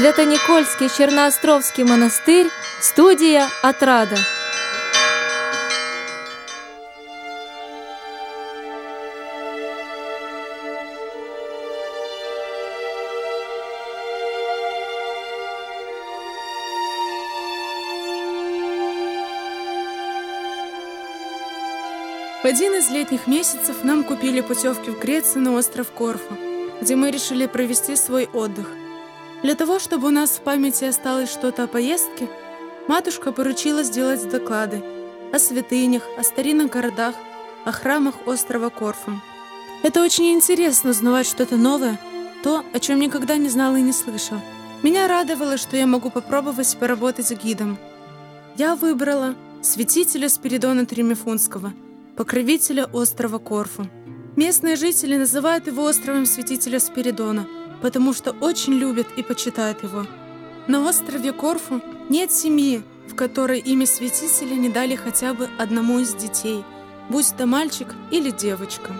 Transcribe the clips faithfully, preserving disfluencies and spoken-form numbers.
Свято-Никольский Черноостровский монастырь, студия «Отрада». В один из летних месяцев нам купили путевки в Грецию на остров Корфу, где мы решили провести свой отдых. Для того, чтобы у нас в памяти осталось что-то о поездке, матушка поручила сделать доклады о святынях, о старинных городах, о храмах острова Корфу. Это очень интересно узнавать что-то новое, то, о чем никогда не знала и не слышала. Меня радовало, что я могу попробовать поработать гидом. Я выбрала святителя Спиридона Тримифунтского, покровителя острова Корфу. Местные жители называют его островом святителя Спиридона, потому что очень любят и почитают его. На острове Корфу нет семьи, в которой имя святителя не дали хотя бы одному из детей, будь то мальчик или девочка.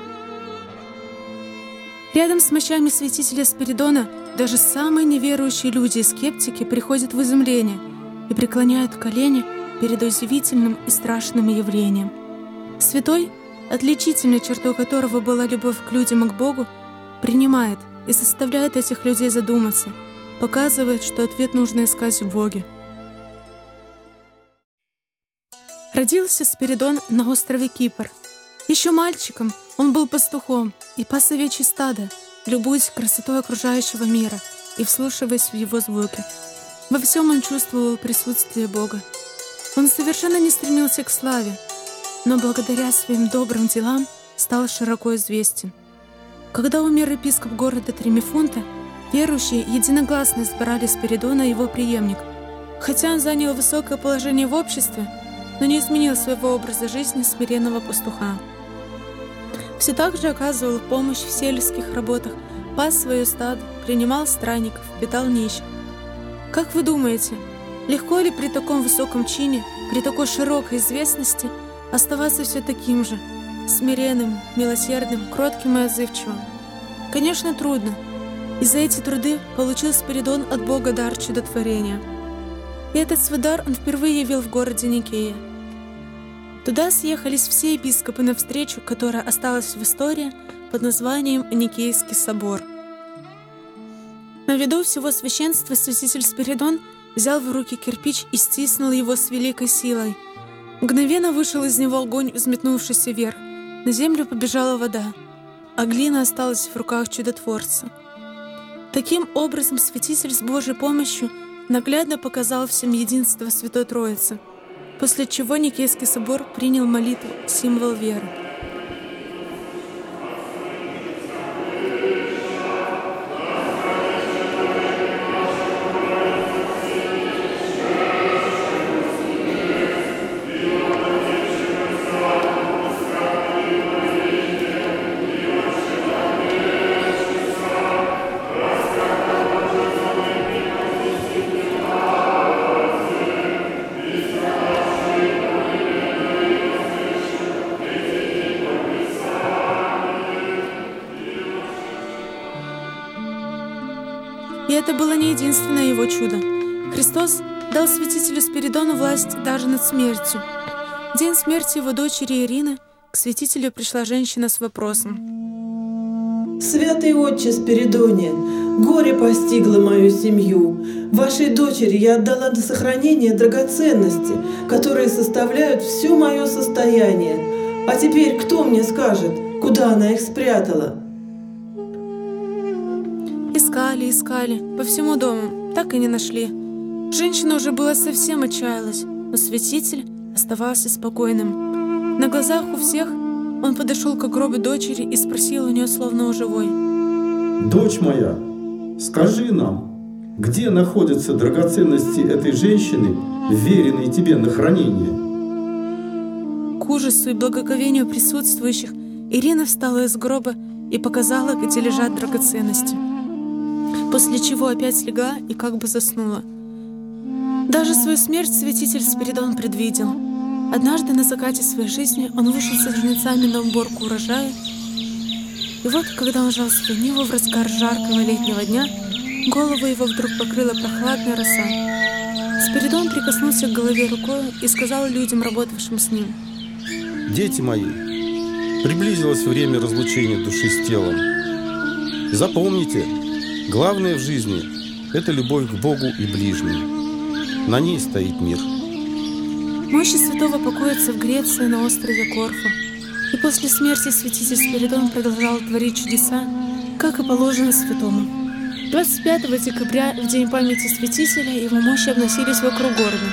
Рядом с мощами святителя Спиридона даже самые неверующие люди и скептики приходят в изумление и преклоняют колени перед удивительным и страшным явлением. Святой, отличительной чертой которого была любовь к людям и к Богу, принимает и заставляет этих людей задуматься, показывает, что ответ нужно искать в Боге. Родился Спиридон на острове Кипр. Еще мальчиком он был пастухом и пас овечьи стада, любуясь красотой окружающего мира и вслушиваясь в его звуки. Во всем он чувствовал присутствие Бога. Он совершенно не стремился к славе, но благодаря своим добрым делам стал широко известен. Когда умер епископ города Тримифунта, верующие единогласно избрали Спиридона его преемник. Хотя он занял высокое положение в обществе, но не изменил своего образа жизни смиренного пастуха. Все так же оказывал помощь в сельских работах, пас свое стадо, принимал странников, питал нищих. Как вы думаете, легко ли при таком высоком чине, при такой широкой известности оставаться все таким же, смиренным, милосердным, кротким и отзывчивым? Конечно, трудно, и за эти труды получил Спиридон от Бога дар чудотворения. И этот свой дар он впервые явил в городе Никее. Туда съехались все епископы на встречу, которая осталась в истории под названием Никейский собор. На виду всего священства святитель Спиридон взял в руки кирпич и стиснул его с великой силой. Мгновенно вышел из него огонь, взметнувшийся вверх. На землю побежала вода, а глина осталась в руках чудотворца. Таким образом, святитель с Божьей помощью наглядно показал всем единство Святой Троицы, после чего Никейский собор принял молитву, символ веры. И это было не единственное его чудо. Христос дал святителю Спиридону власть даже над смертью. В день смерти его дочери Ирины к святителю пришла женщина с вопросом. «Святый отче Спиридоне, горе постигло мою семью. Вашей дочери я отдала до сохранения драгоценности, которые составляют все мое состояние. А теперь кто мне скажет, куда она их спрятала?» Искали, искали, по всему дому, так и не нашли. Женщина уже была совсем отчаялась, но святитель оставался спокойным. На глазах у всех он подошел к гробу дочери и спросил у нее, словно у живой. «Дочь моя, скажи нам, где находятся драгоценности этой женщины, веренные тебе на хранение?» К ужасу и благоговению присутствующих Ирина встала из гроба и показала, где лежат драгоценности. После чего опять слегла и как бы заснула. Даже свою смерть святитель Спиридон предвидел. Однажды на закате своей жизни он вышел со жнецами на уборку урожая. И вот, когда он жал свою ниву в разгар жаркого летнего дня, Голову его вдруг покрыла прохладная роса. Спиридон прикоснулся к голове рукой и сказал людям, работавшим с ним: «Дети мои, приблизилось время разлучения души с телом. Запомните, главное в жизни – это любовь к Богу и ближнему. На ней стоит мир». Мощи святого покоятся в Греции на острове Корфу. И после смерти святитель Спиридон продолжал творить чудеса, как и положено святому. двадцать пятого декабря, в день памяти святителя, его мощи обносились вокруг города.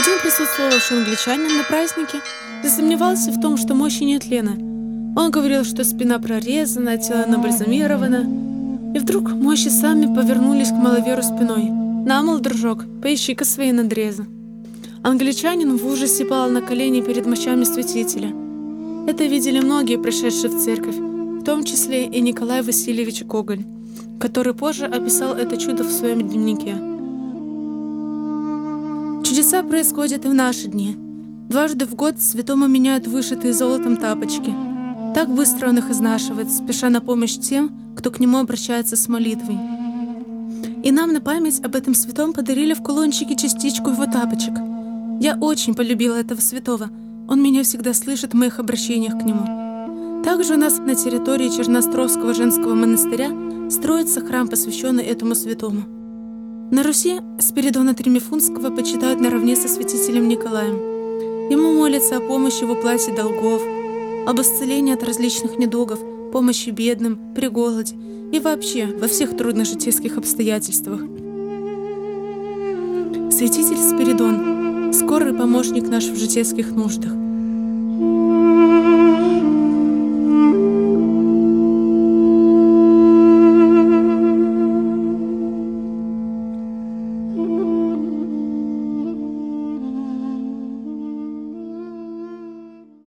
Один присутствовавший англичанин на празднике засомневался в том, что мощи нет Лены. Он говорил, что спина прорезана, а тело набальзамировано. И вдруг мощи сами повернулись к маловеру спиной. «На, мол, дружок, поищи-ка свои надрезы». Англичанин в ужасе пал на колени перед мощами святителя. Это видели многие, пришедшие в церковь, в том числе и Николай Васильевич Гоголь, который позже описал это чудо в своем дневнике. Чудеса происходят и в наши дни. Дважды в год святому меняют вышитые золотом тапочки. Так быстро он их изнашивает, спеша на помощь тем, кто к нему обращается с молитвой. И нам на память об этом святом подарили в кулончике частичку его тапочек. Я очень полюбила этого святого. Он меня всегда слышит в моих обращениях к нему. Также у нас на территории Черноостровского женского монастыря строится храм, посвященный этому святому. На Руси Спиридона Тримифунтского почитают наравне со святителем Николаем. Ему молятся о помощи в уплате долгов, об исцелении от различных недугов, помощи бедным, при голоде и вообще во всех трудных житейских обстоятельствах. Святитель Спиридон – скорый помощник наш в житейских нуждах.